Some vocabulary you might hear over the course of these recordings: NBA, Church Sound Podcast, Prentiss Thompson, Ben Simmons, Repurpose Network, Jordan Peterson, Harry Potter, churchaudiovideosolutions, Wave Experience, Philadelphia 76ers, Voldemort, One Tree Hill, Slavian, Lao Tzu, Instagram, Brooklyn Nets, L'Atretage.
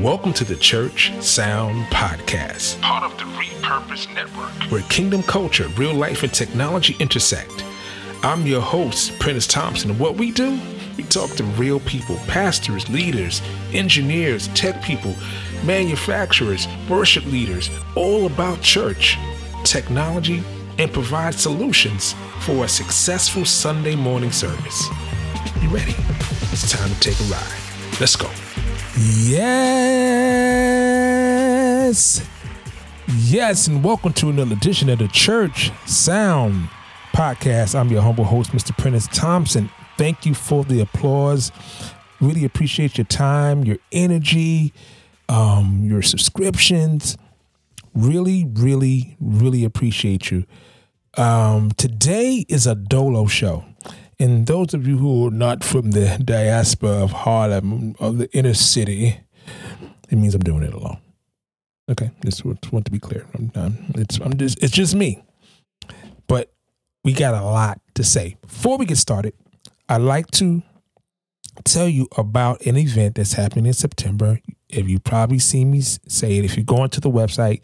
Welcome to the Church Sound Podcast, part of the Repurpose Network, where kingdom culture, real life, and technology intersect. I'm your host, Prentiss Thompson, and what we do, we talk to real people, pastors, leaders, engineers, tech people, manufacturers, worship leaders, all about church, technology, and provide solutions for a successful Sunday morning service. You ready? It's time to take a ride. Let's go. Yes, and welcome to another edition of the Church Sound Podcast. I'm your humble host, Mr. Prentiss Thompson. Thank you for the applause. Really appreciate your time, your energy, your subscriptions. Really, really, really appreciate you. Today is a Dolo show. And those of you who are not from the diaspora of Harlem, of the inner city, it means I'm doing it alone. Okay, just want to be clear. It's just me. But we got a lot to say. Before we get started, I'd like to tell you about an event that's happening in September. If you probably seen me say it, if you're going to the website,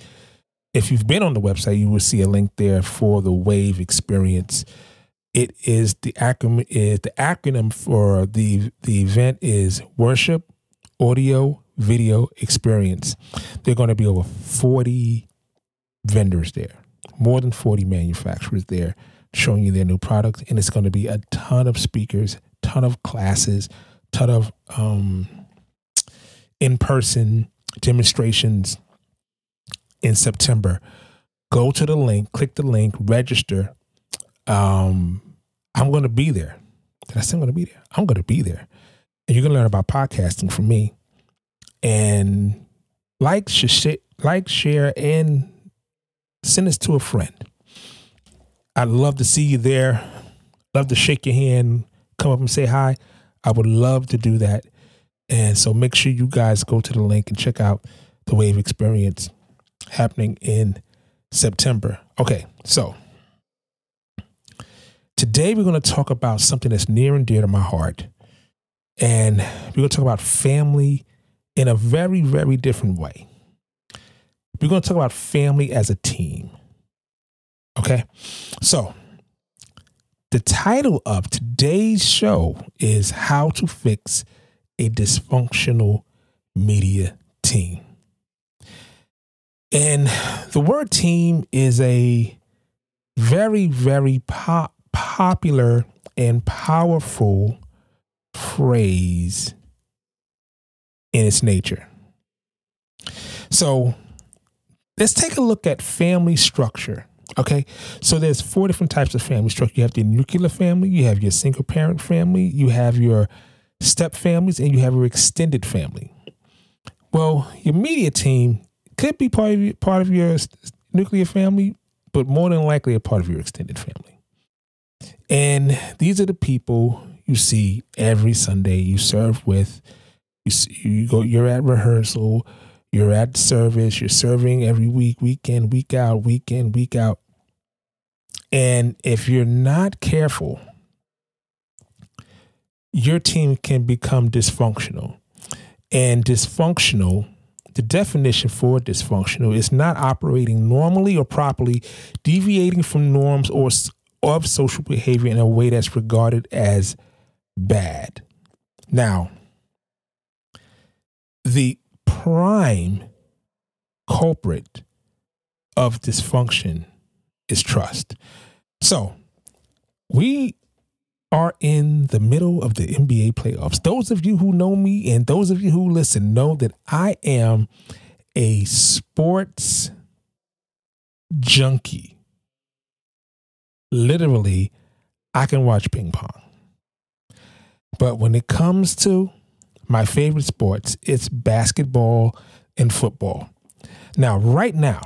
if you've been on the website, you will see a link there for the Wave Experience. It is the acronym for the event is Worship, Audio, Video Experience. There are going to be over 40 vendors there, more than 40 manufacturers there showing you their new products. And it's going to be a ton of speakers, ton of classes, ton of in-person demonstrations in September. Go to the link, click the link, register. I'm going to be there. Did I say I'm going to be there? I'm going to be there. And you're going to learn about podcasting from me. And like, share, and send this to a friend. I'd love to see you there. Love to shake your hand, come up and say hi. I would love to do that. And so make sure you guys go to the link and check out the Wave Experience happening in September. Okay, so today we're going to talk about something that's near and dear to my heart. And we're going to talk about family in a very, very different way. We're going to talk about family as a team. Okay? So the title of today's show is How to Fix a Dysfunctional Media Team. And the word team is a very, very popular and powerful phrase in its nature. So let's take a look at family structure. Okay, so there's four different types of family structure. You have the nuclear family, you have your single parent family, you have your step families, and you have your extended family. Well, your media team could be part of your nuclear family, but more than likely a part of your extended family. And these are the people you see every Sunday, you serve with, you're at rehearsal, you're at service, you're serving every week, week in, week out. And if you're not careful, your team can become dysfunctional. And dysfunctional, the definition for dysfunctional is not operating normally or properly, deviating from norms or of social behavior in a way that's regarded as bad. Now, the prime culprit of dysfunction is trust. So, we are in the middle of the NBA playoffs. Those of you who know me and those of you who listen know that I am a sports junkie. Literally, I can watch ping pong. But when it comes to my favorite sports, it's basketball and football. Now, right now,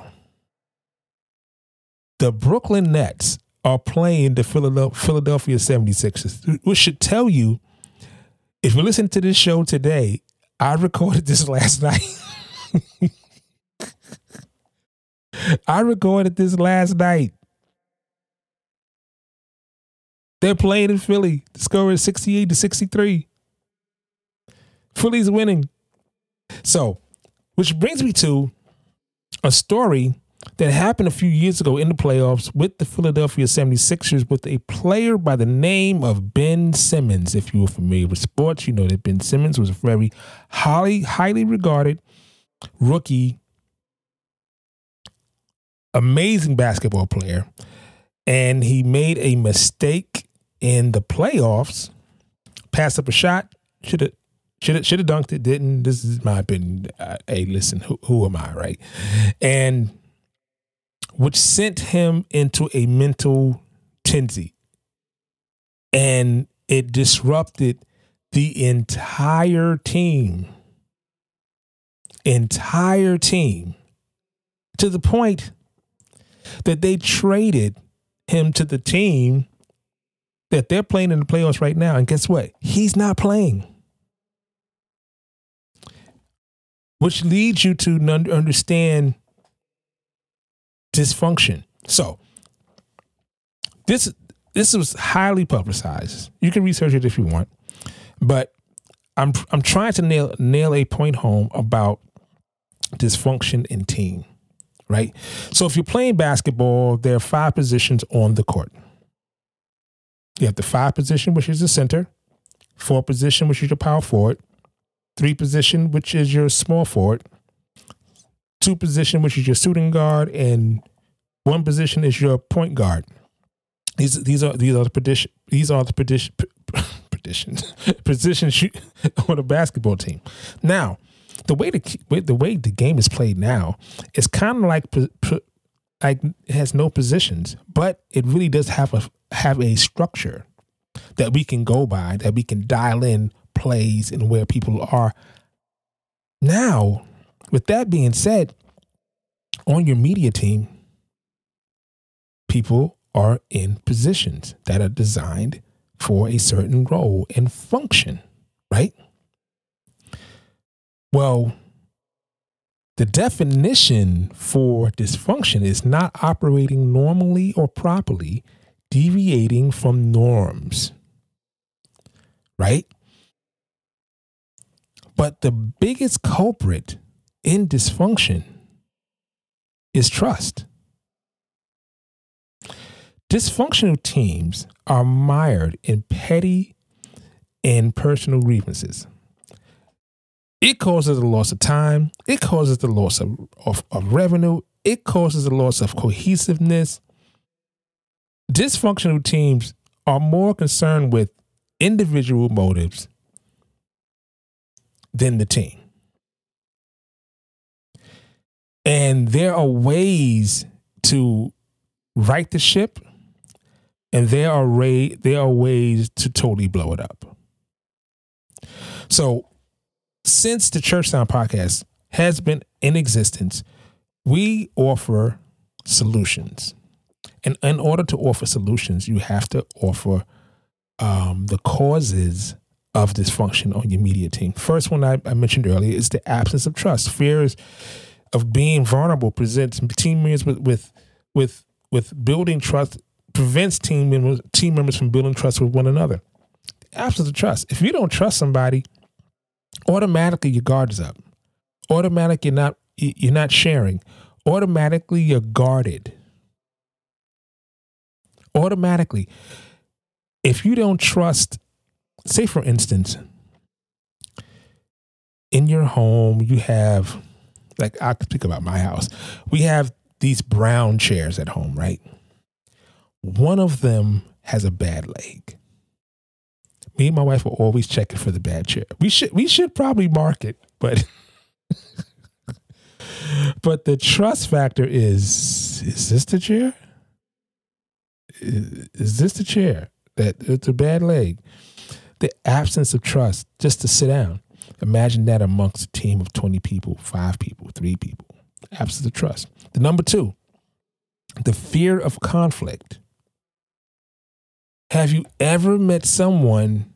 the Brooklyn Nets are playing the Philadelphia 76ers, which should tell you, if you listen to this show today, I recorded this last night. They're playing in Philly. The score is 68-63. Philly's winning. So Which brings me to a story that happened a few years ago in the playoffs with the Philadelphia 76ers with a player by the name of Ben Simmons. If you were familiar with sports, you know that Ben Simmons was a very highly regarded rookie, amazing basketball player. And he made a mistake in the playoffs, passed up a shot, should have dunked it, didn't. This is my opinion. Hey, listen, who am I, right? And which sent him into a mental tensy. And it disrupted the entire team. Entire team. To the point that they traded him to the team that they're playing in the playoffs right now. And guess what? He's not playing. Which leads you to understand dysfunction. So this was highly publicized. You can research it if you want, but I'm trying to nail a point home about dysfunction in team, right? So if you're playing basketball, there are five positions on the court. You have the five position, which is the center, four position, which is your power forward, three position, which is your small forward, two position, which is your shooting guard, and one position is your point guard. These are the positions on a basketball team. Now, the way the game is played now is kind of like it has no positions, but it really does have a structure that we can go by, that we can dial in plays and where people are now. With that being said, on your media team, people are in positions that are designed for a certain role and function, right? Well, the definition for dysfunction is not operating normally or properly, deviating from norms, right? But the biggest culprit in dysfunction is trust. Dysfunctional teams are mired in petty and personal grievances. It causes the loss of time. It causes the loss of revenue. It causes the loss of cohesiveness. Dysfunctional teams are more concerned with individual motives than the team. And there are ways to right the ship, and there are ways to totally blow it up. So, since the Church Sound Podcast has been in existence, we offer solutions. And in order to offer solutions, you have to offer the causes of dysfunction on your media team. First one I mentioned earlier is the absence of trust. Fears of being vulnerable presents team members with building trust, prevents team members from building trust with one another. The absence of trust. If you don't trust somebody, automatically your guard is up. Automatically you're not sharing. Automatically you're guarded. Automatically. If you don't trust, say for instance, in your home you have, like, I could speak about my house. We have these brown chairs at home, right? One of them has a bad leg. Me and my wife are always checking for the bad chair. We should probably mark it, but but the trust factor is this the chair? Is this the chair that it's a bad leg? The absence of trust just to sit down. Imagine that amongst a team of 20 people, 5 people, 3 people. Absence of trust. The number 2, the fear of conflict. Have you ever met someone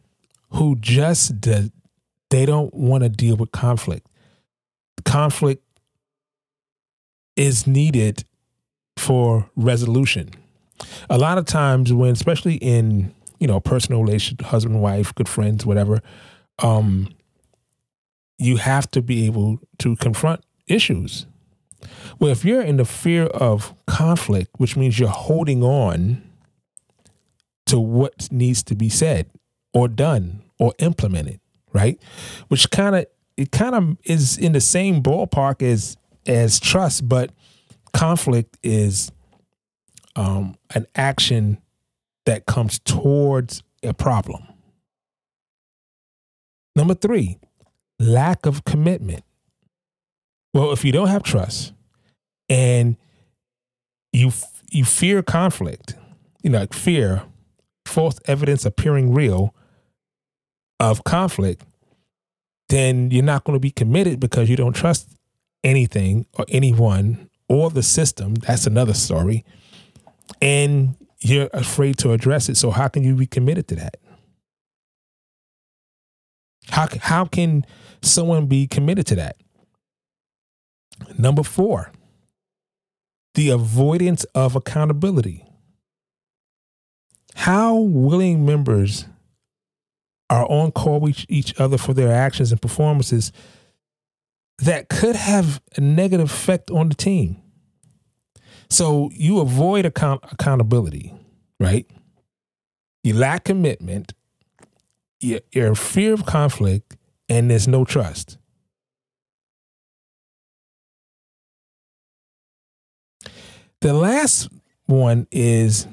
who just they don't want to deal with conflict? Conflict is needed for resolution. A lot of times when, especially in, you know, personal relations, husband, wife, good friends, whatever, you have to be able to confront issues. Well, if you're in the fear of conflict, which means you're holding on to what needs to be said or done or implemented, right? Which kind of is in the same ballpark as trust, but conflict is an action that comes towards a problem. Number 3, lack of commitment. Well, if you don't have trust and you fear conflict, you know, like fear, false evidence appearing real of conflict, then you're not going to be committed because you don't trust anything or anyone or the system. That's another story. And you're afraid to address it. So how can you be committed to that? How can someone be committed to that? Number 4, the avoidance of accountability. How willing members are on call with each other for their actions and performances that could have a negative effect on the team. So you avoid accountability, right? You lack commitment, you're in fear of conflict, and there's no trust. The last one is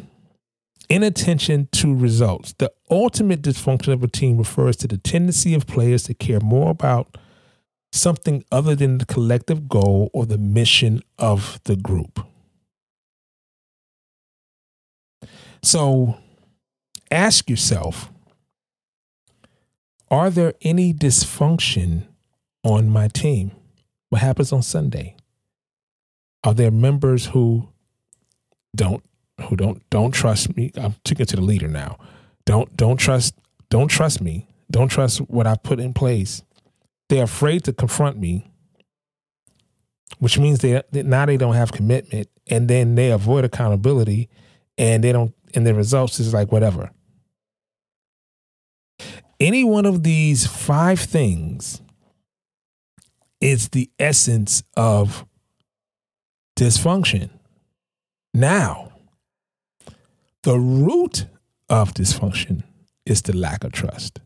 inattention to results. The ultimate dysfunction of a team refers to the tendency of players to care more about something other than the collective goal or the mission of the group. So ask yourself, are there any dysfunction on my team? What happens on Sunday? Are there members who don't trust me? I'm speaking to the leader now. Don't trust me. Don't trust what I put in place. They're afraid to confront me, which means they don't have commitment, and then they avoid accountability, and they don't. And the results is like whatever. Any one of these 5 things is the essence of dysfunction. Now, the root of dysfunction is the lack of trust,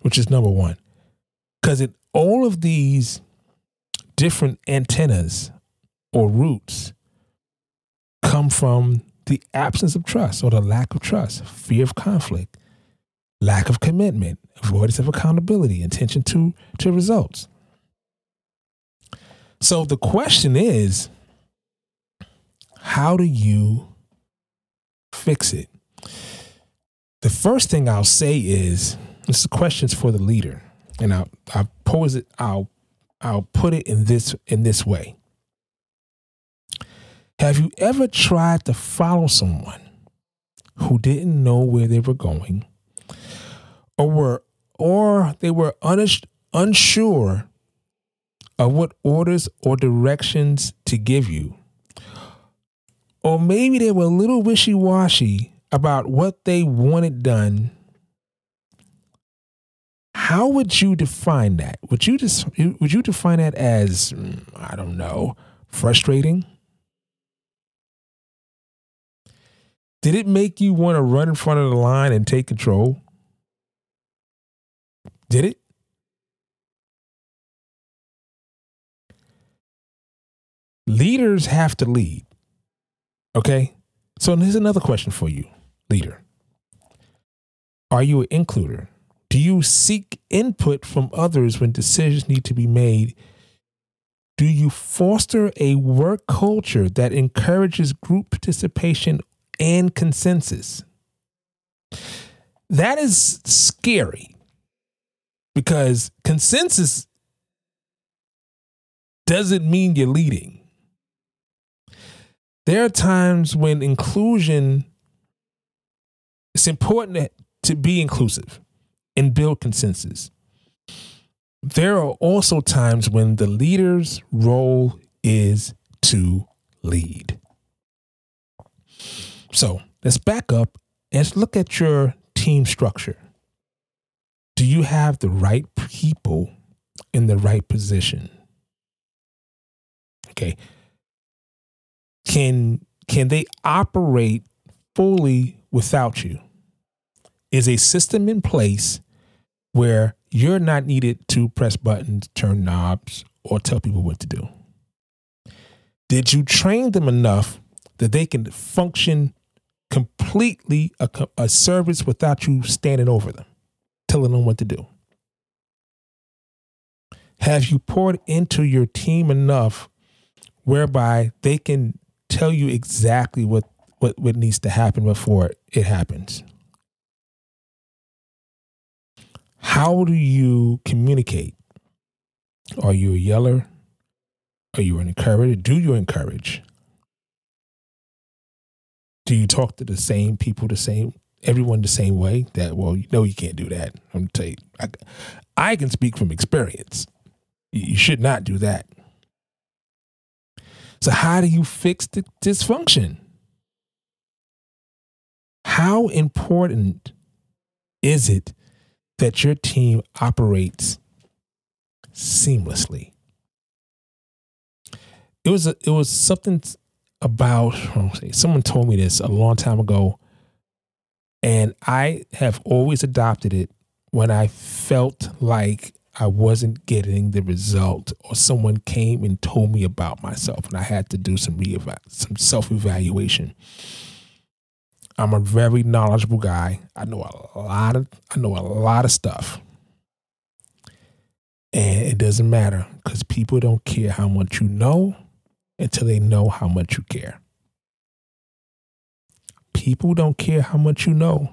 which is number 1. Because all of these different antennas or roots come from the absence of trust or the lack of trust, fear of conflict, lack of commitment, avoidance of accountability, attention to results. So the question is, how do you fix it? The first thing I'll say is, this is questions for the leader. And I'll pose it, I'll put it in this way. Have you ever tried to follow someone who didn't know where they were going or they were unsure of what orders or directions to give you? Or maybe they were a little wishy-washy about what they wanted done. How would you define that? Would you define that as, I don't know, frustrating? Did it make you want to run in front of the line and take control? Did it? Leaders have to lead. Okay? So here's another question for you, leader. Are you an includer? Do you seek input from others when decisions need to be made? Do you foster a work culture that encourages group participation and consensus? That is scary because consensus doesn't mean you're leading. There are times when inclusion, it's important to be inclusive and build consensus. There are also times when the leader's role is to lead. So let's back up and let's look at your team structure. Do you have the right people in the right position? okay, can they operate fully without you? Is a system in place where you're not needed to press buttons, turn knobs, or tell people what to do? Did you train them enough that they can function completely a service without you standing over them, telling them what to do? Have you poured into your team enough whereby they can tell you exactly what needs to happen before it happens? How do you communicate? Are you a yeller? Are you an encourager? Do you encourage? Do you talk to the same people, everyone the same way? That, well, you know you can't do that. I'm going to tell you, I can speak from experience. You should not do that. So how do you fix the dysfunction? How important is it that your team operates seamlessly? It was something about, someone told me this a long time ago, and I have always adopted it when I felt like I wasn't getting the result, or someone came and told me about myself, and I had to do some self-evaluation. I'm a very knowledgeable guy. I know a lot of stuff. And it doesn't matter, because people don't care how much you know until they know how much you care. People don't care how much you know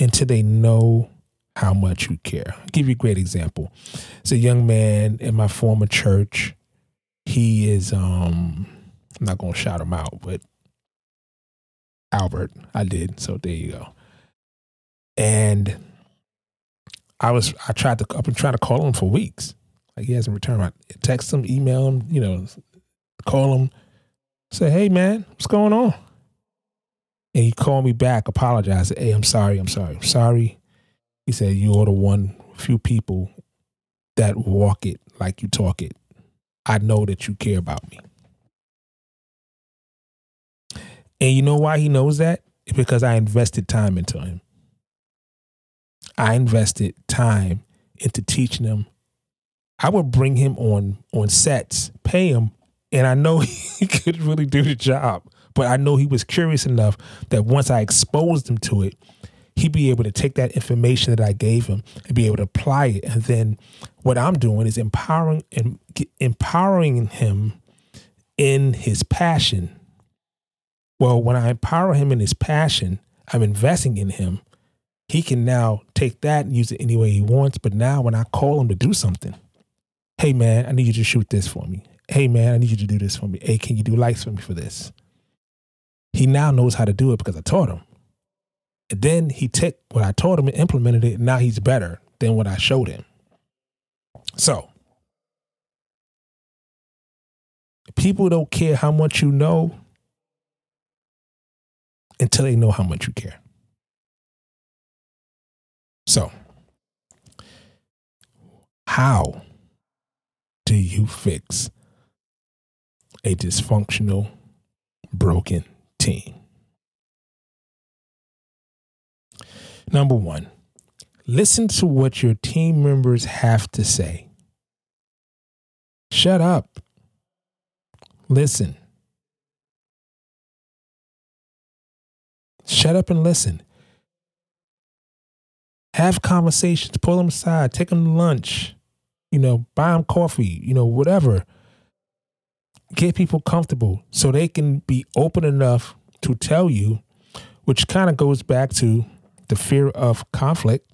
until they know how much you care. I'll give you a great example. It's a young man in my former church. He is, I'm not going to shout him out, but Albert, I did. So there you go. And I've been trying to call him for weeks. Like, he hasn't returned. I text him, email him, call him, say, hey man, what's going on? And he called me back, apologized. I said, hey, I'm sorry. He said, you are the one few people that walk it like you talk it. I know that you care about me. And you know why he knows that? It's because I invested time into him. I invested time into teaching him. I would bring him on sets, pay him, and I know he could really do the job. But I know he was curious enough that once I exposed him to it, he'd be able to take that information that I gave him and be able to apply it. And then what I'm doing is empowering him in his passion. Well, when I empower him in his passion, I'm investing in him. He can now take that and use it any way he wants. But now when I call him to do something, hey, man, I need you to shoot this for me. Hey, man, I need you to do this for me. Hey, can you do lights for me for this? He now knows how to do it because I taught him. And then he took what I taught him and implemented it. And now he's better than what I showed him. So people don't care how much you know until they know how much you care. So, how do you fix a dysfunctional, broken team? Number one, listen to what your team members have to say. Shut up. Listen. Shut up and listen. Have conversations, pull them aside, take them to lunch, buy them coffee, whatever. Get people comfortable so they can be open enough to tell you, which kind of goes back to the fear of conflict.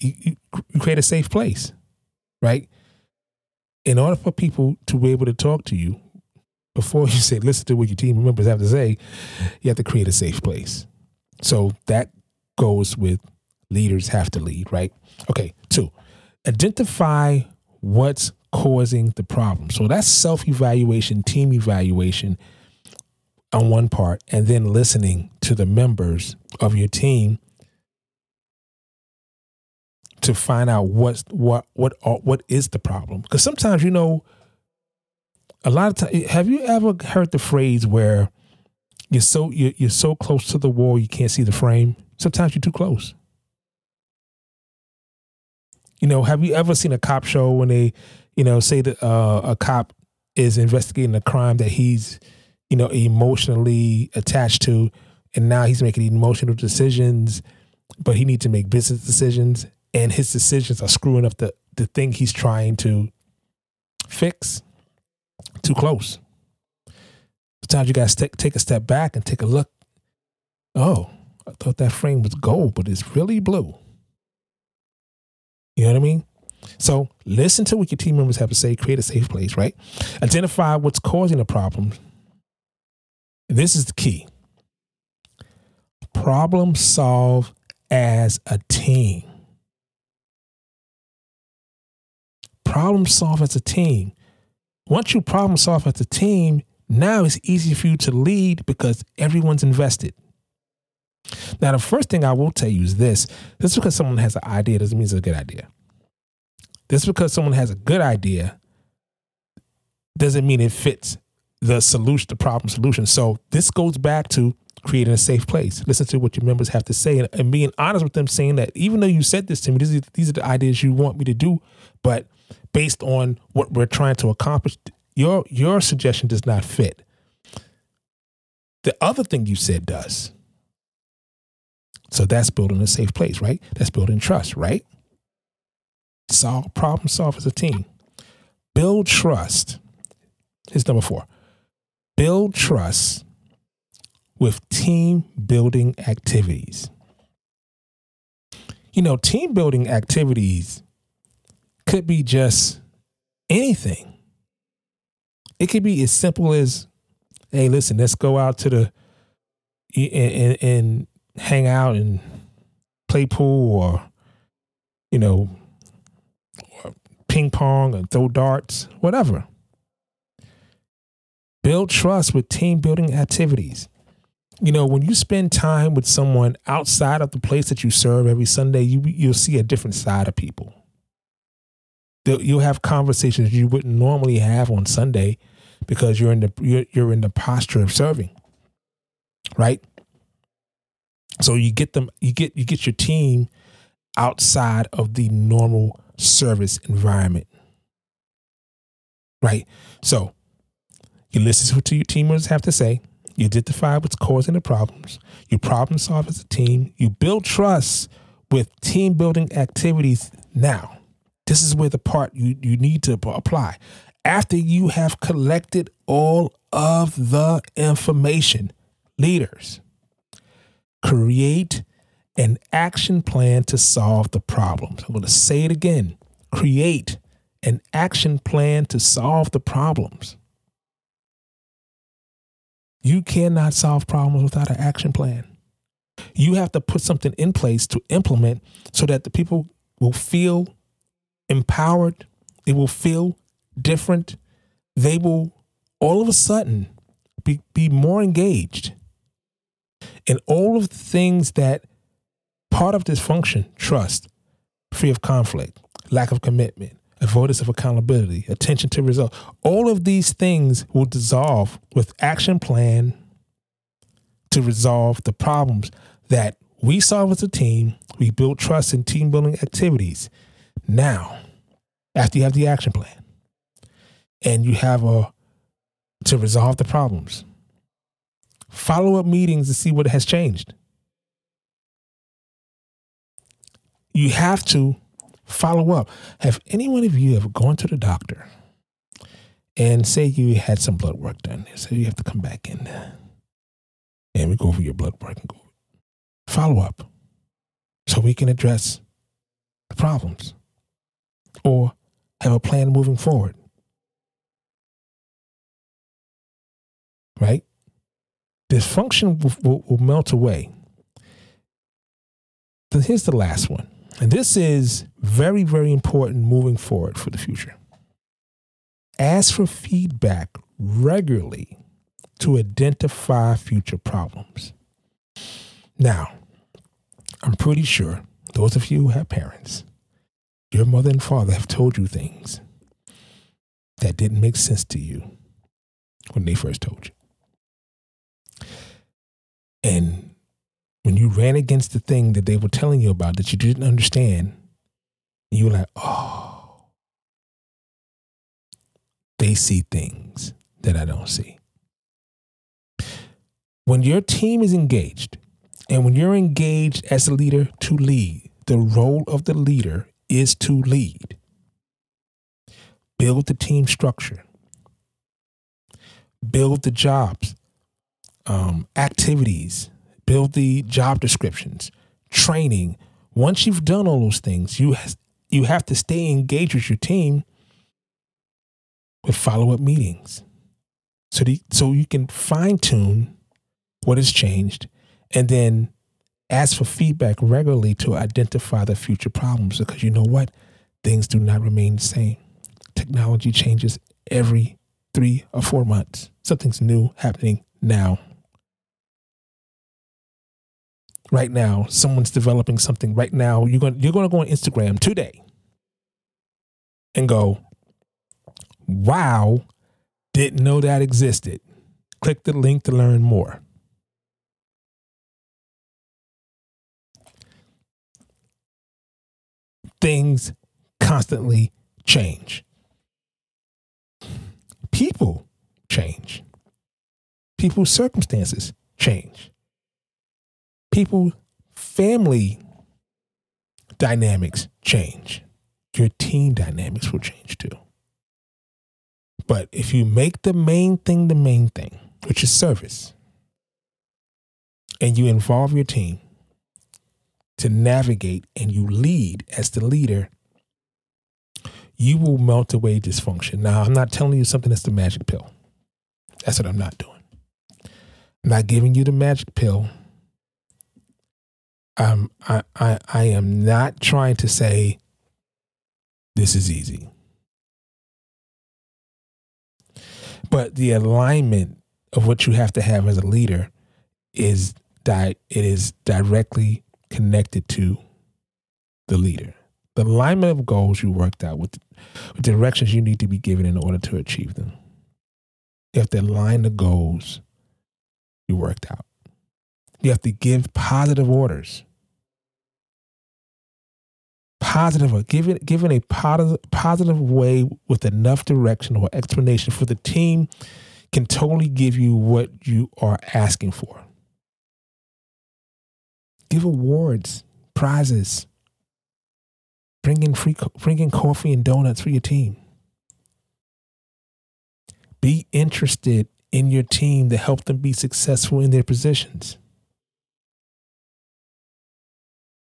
You create a safe place, right? In order for people to be able to talk to you, before you say, listen to what your team members have to say, you have to create a safe place. So that goes with leaders have to lead, right? Okay, 2, identify what's causing the problem. So that's self-evaluation, team evaluation on one part, and then listening to the members of your team to find out what is the problem. Because sometimes, you know, a lot of times, have you ever heard the phrase where you're so close to the wall you can't see the frame? Sometimes you're too close. You know, have you ever seen a cop show when they, you know, say that a cop is investigating a crime that he's, you know, emotionally attached to, and now he's making emotional decisions, but he needs to make business decisions, and his decisions are screwing up the thing he's trying to fix? Too close. Sometimes you got to take a step back and take a look. Oh, I thought that frame was gold, but it's really blue. You know what I mean? So listen to what your team members have to say. Create a safe place, right? Identify what's causing the problem. This is the key. Problem solve as a team. Problem solve as a team. Once you problem solve as a team, now it's easy for you to lead because everyone's invested. Now, the first thing I will tell you is this. Just because someone has an idea doesn't mean it's a good idea. Just because someone has a good idea doesn't mean it fits the solution, the problem solution. So this goes back to creating a safe place. Listen to what your members have to say and being honest with them, saying that even though you said this to me, these are the ideas you want me to do, but based on what we're trying to accomplish, your suggestion does not fit. The other thing you said does. So that's building a safe place, right? That's building trust, right? Problem solve as a team. Build trust. Here's number 4. Build trust with team building activities. You know, team building activities could be just anything. It could be as simple as, hey, listen, let's go out to and hang out and play pool, or, you know, or ping pong, and throw darts, whatever. Build trust with team building activities. You know, when you spend time with someone outside of the place that you serve every Sunday, you'll see a different side of people. You'll have conversations you wouldn't normally have on Sunday because you're in the posture of serving, right? So you get your team outside of the normal service environment, right? So you listen to what your team members have to say. You identify what's causing the problems. You problem solve as a team. You build trust with team building activities. Now, this is where the part you need to apply. After you have collected all of the information, leaders, create an action plan to solve the problems. I'm going to say it again. Create an action plan to solve the problems. You cannot solve problems without an action plan. You have to put something in place to implement so that the people will feel empowered. They will feel different. They will all of a sudden be more engaged. And all of the things that part of this function, trust, free of conflict, lack of commitment, avoidance of accountability, attention to results, all of these things will dissolve with action plan to resolve the problems that we solve as a team. We build trust in team building activities. Now, after you have the action plan and you have to resolve the problems, follow up meetings to see what has changed. You have to follow up. Have any one of you ever gone to the doctor and say you had some blood work done? So you have to come back in and we go over your blood work and go follow up so we can address the problems or have a plan moving forward. Right? Dysfunction will melt away. So here's the last one. And this is very, very important moving forward for the future. Ask for feedback regularly to identify future problems. Now, I'm pretty sure those of you who have parents Your mother and father have told you things that didn't make sense to you when they first told you. And when you ran against the thing that they were telling you about that you didn't understand, you were like, oh, they see things that I don't see. When your team is engaged, and when you're engaged as a leader to lead, the role of the leader is to lead. Build the team structure. Build the jobs, activities. Build the job descriptions, training. Once you've done all those things, you have to stay engaged with your team with follow-up meetings so you can fine-tune what has changed and then ask for feedback regularly to identify the future problems, because you know what? Things do not remain the same. Technology changes every 3 or 4 months. Something's new happening now. Right now, someone's developing something. Right now, you're going to go on Instagram today and go, wow, didn't know that existed. Click the link to learn more. Things constantly change. People change. People's circumstances change. People's family dynamics change. Your team dynamics will change too. But if you make the main thing, which is service, and you involve your team to navigate and you lead as the leader, you will melt away dysfunction. Now, I'm not telling you something that's the magic pill. That's what I'm not doing. I'm not giving you the magic pill. I am not trying to say this is easy. But the alignment of what you have to have as a leader is directly connected to the leader. The alignment of goals you worked out with directions you need to be given in order to achieve them. You have to align the goals you worked out. You have to give positive orders. Given a positive way with enough direction or explanation for the team can totally give you what you are asking for. Give awards, prizes. Bring in coffee and donuts for your team. Be interested in your team to help them be successful in their positions.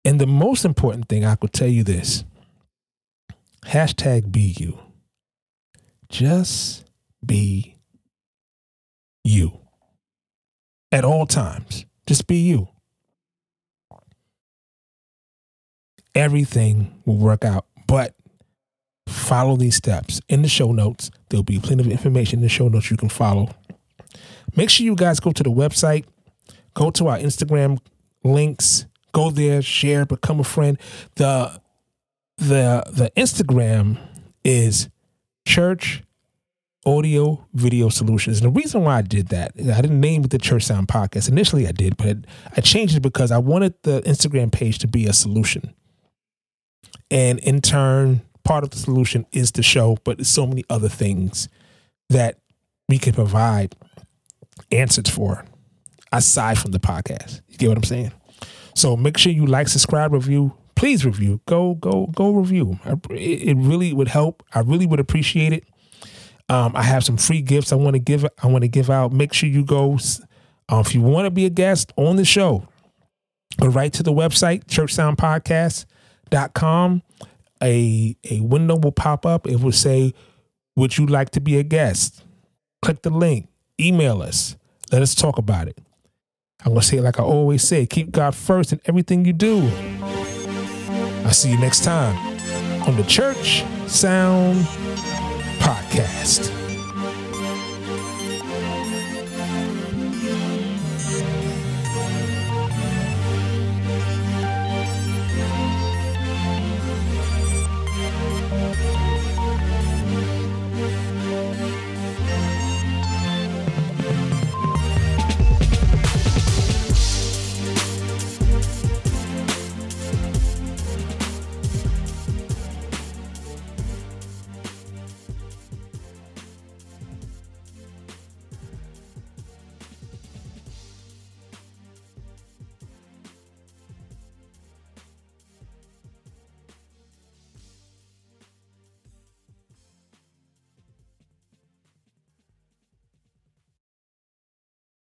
And the most important thing, I could tell you this. #BeYou. Just be you. At all times. Just be you. Everything will work out, but follow these steps. In the show notes, there'll be plenty of information in the show notes you can follow. Make sure you guys go to the website, go to our Instagram links, go there, share, become a friend. The Instagram is Church Audio Video Solutions. And the reason why I did that is I didn't name it the Church Sound Podcast. Initially I did, but I changed it because I wanted the Instagram page to be a solution. And in turn, part of the solution is the show, but there's so many other things that we can provide answers for aside from the podcast. You get what I'm saying? So make sure you like, subscribe, review. Please review. Go review. It really would help. I really would appreciate it. I have some free gifts I want to give out. Make sure you go. If you want to be a guest on the show, go right to the website, churchsoundpodcast.com. A window will pop up. It will say, would you like to be a guest? Click the link. Email us. Let us talk about it. I'm going to say it like I always say. Keep God first in everything you do. I'll see you next time on the Church Sound Podcast.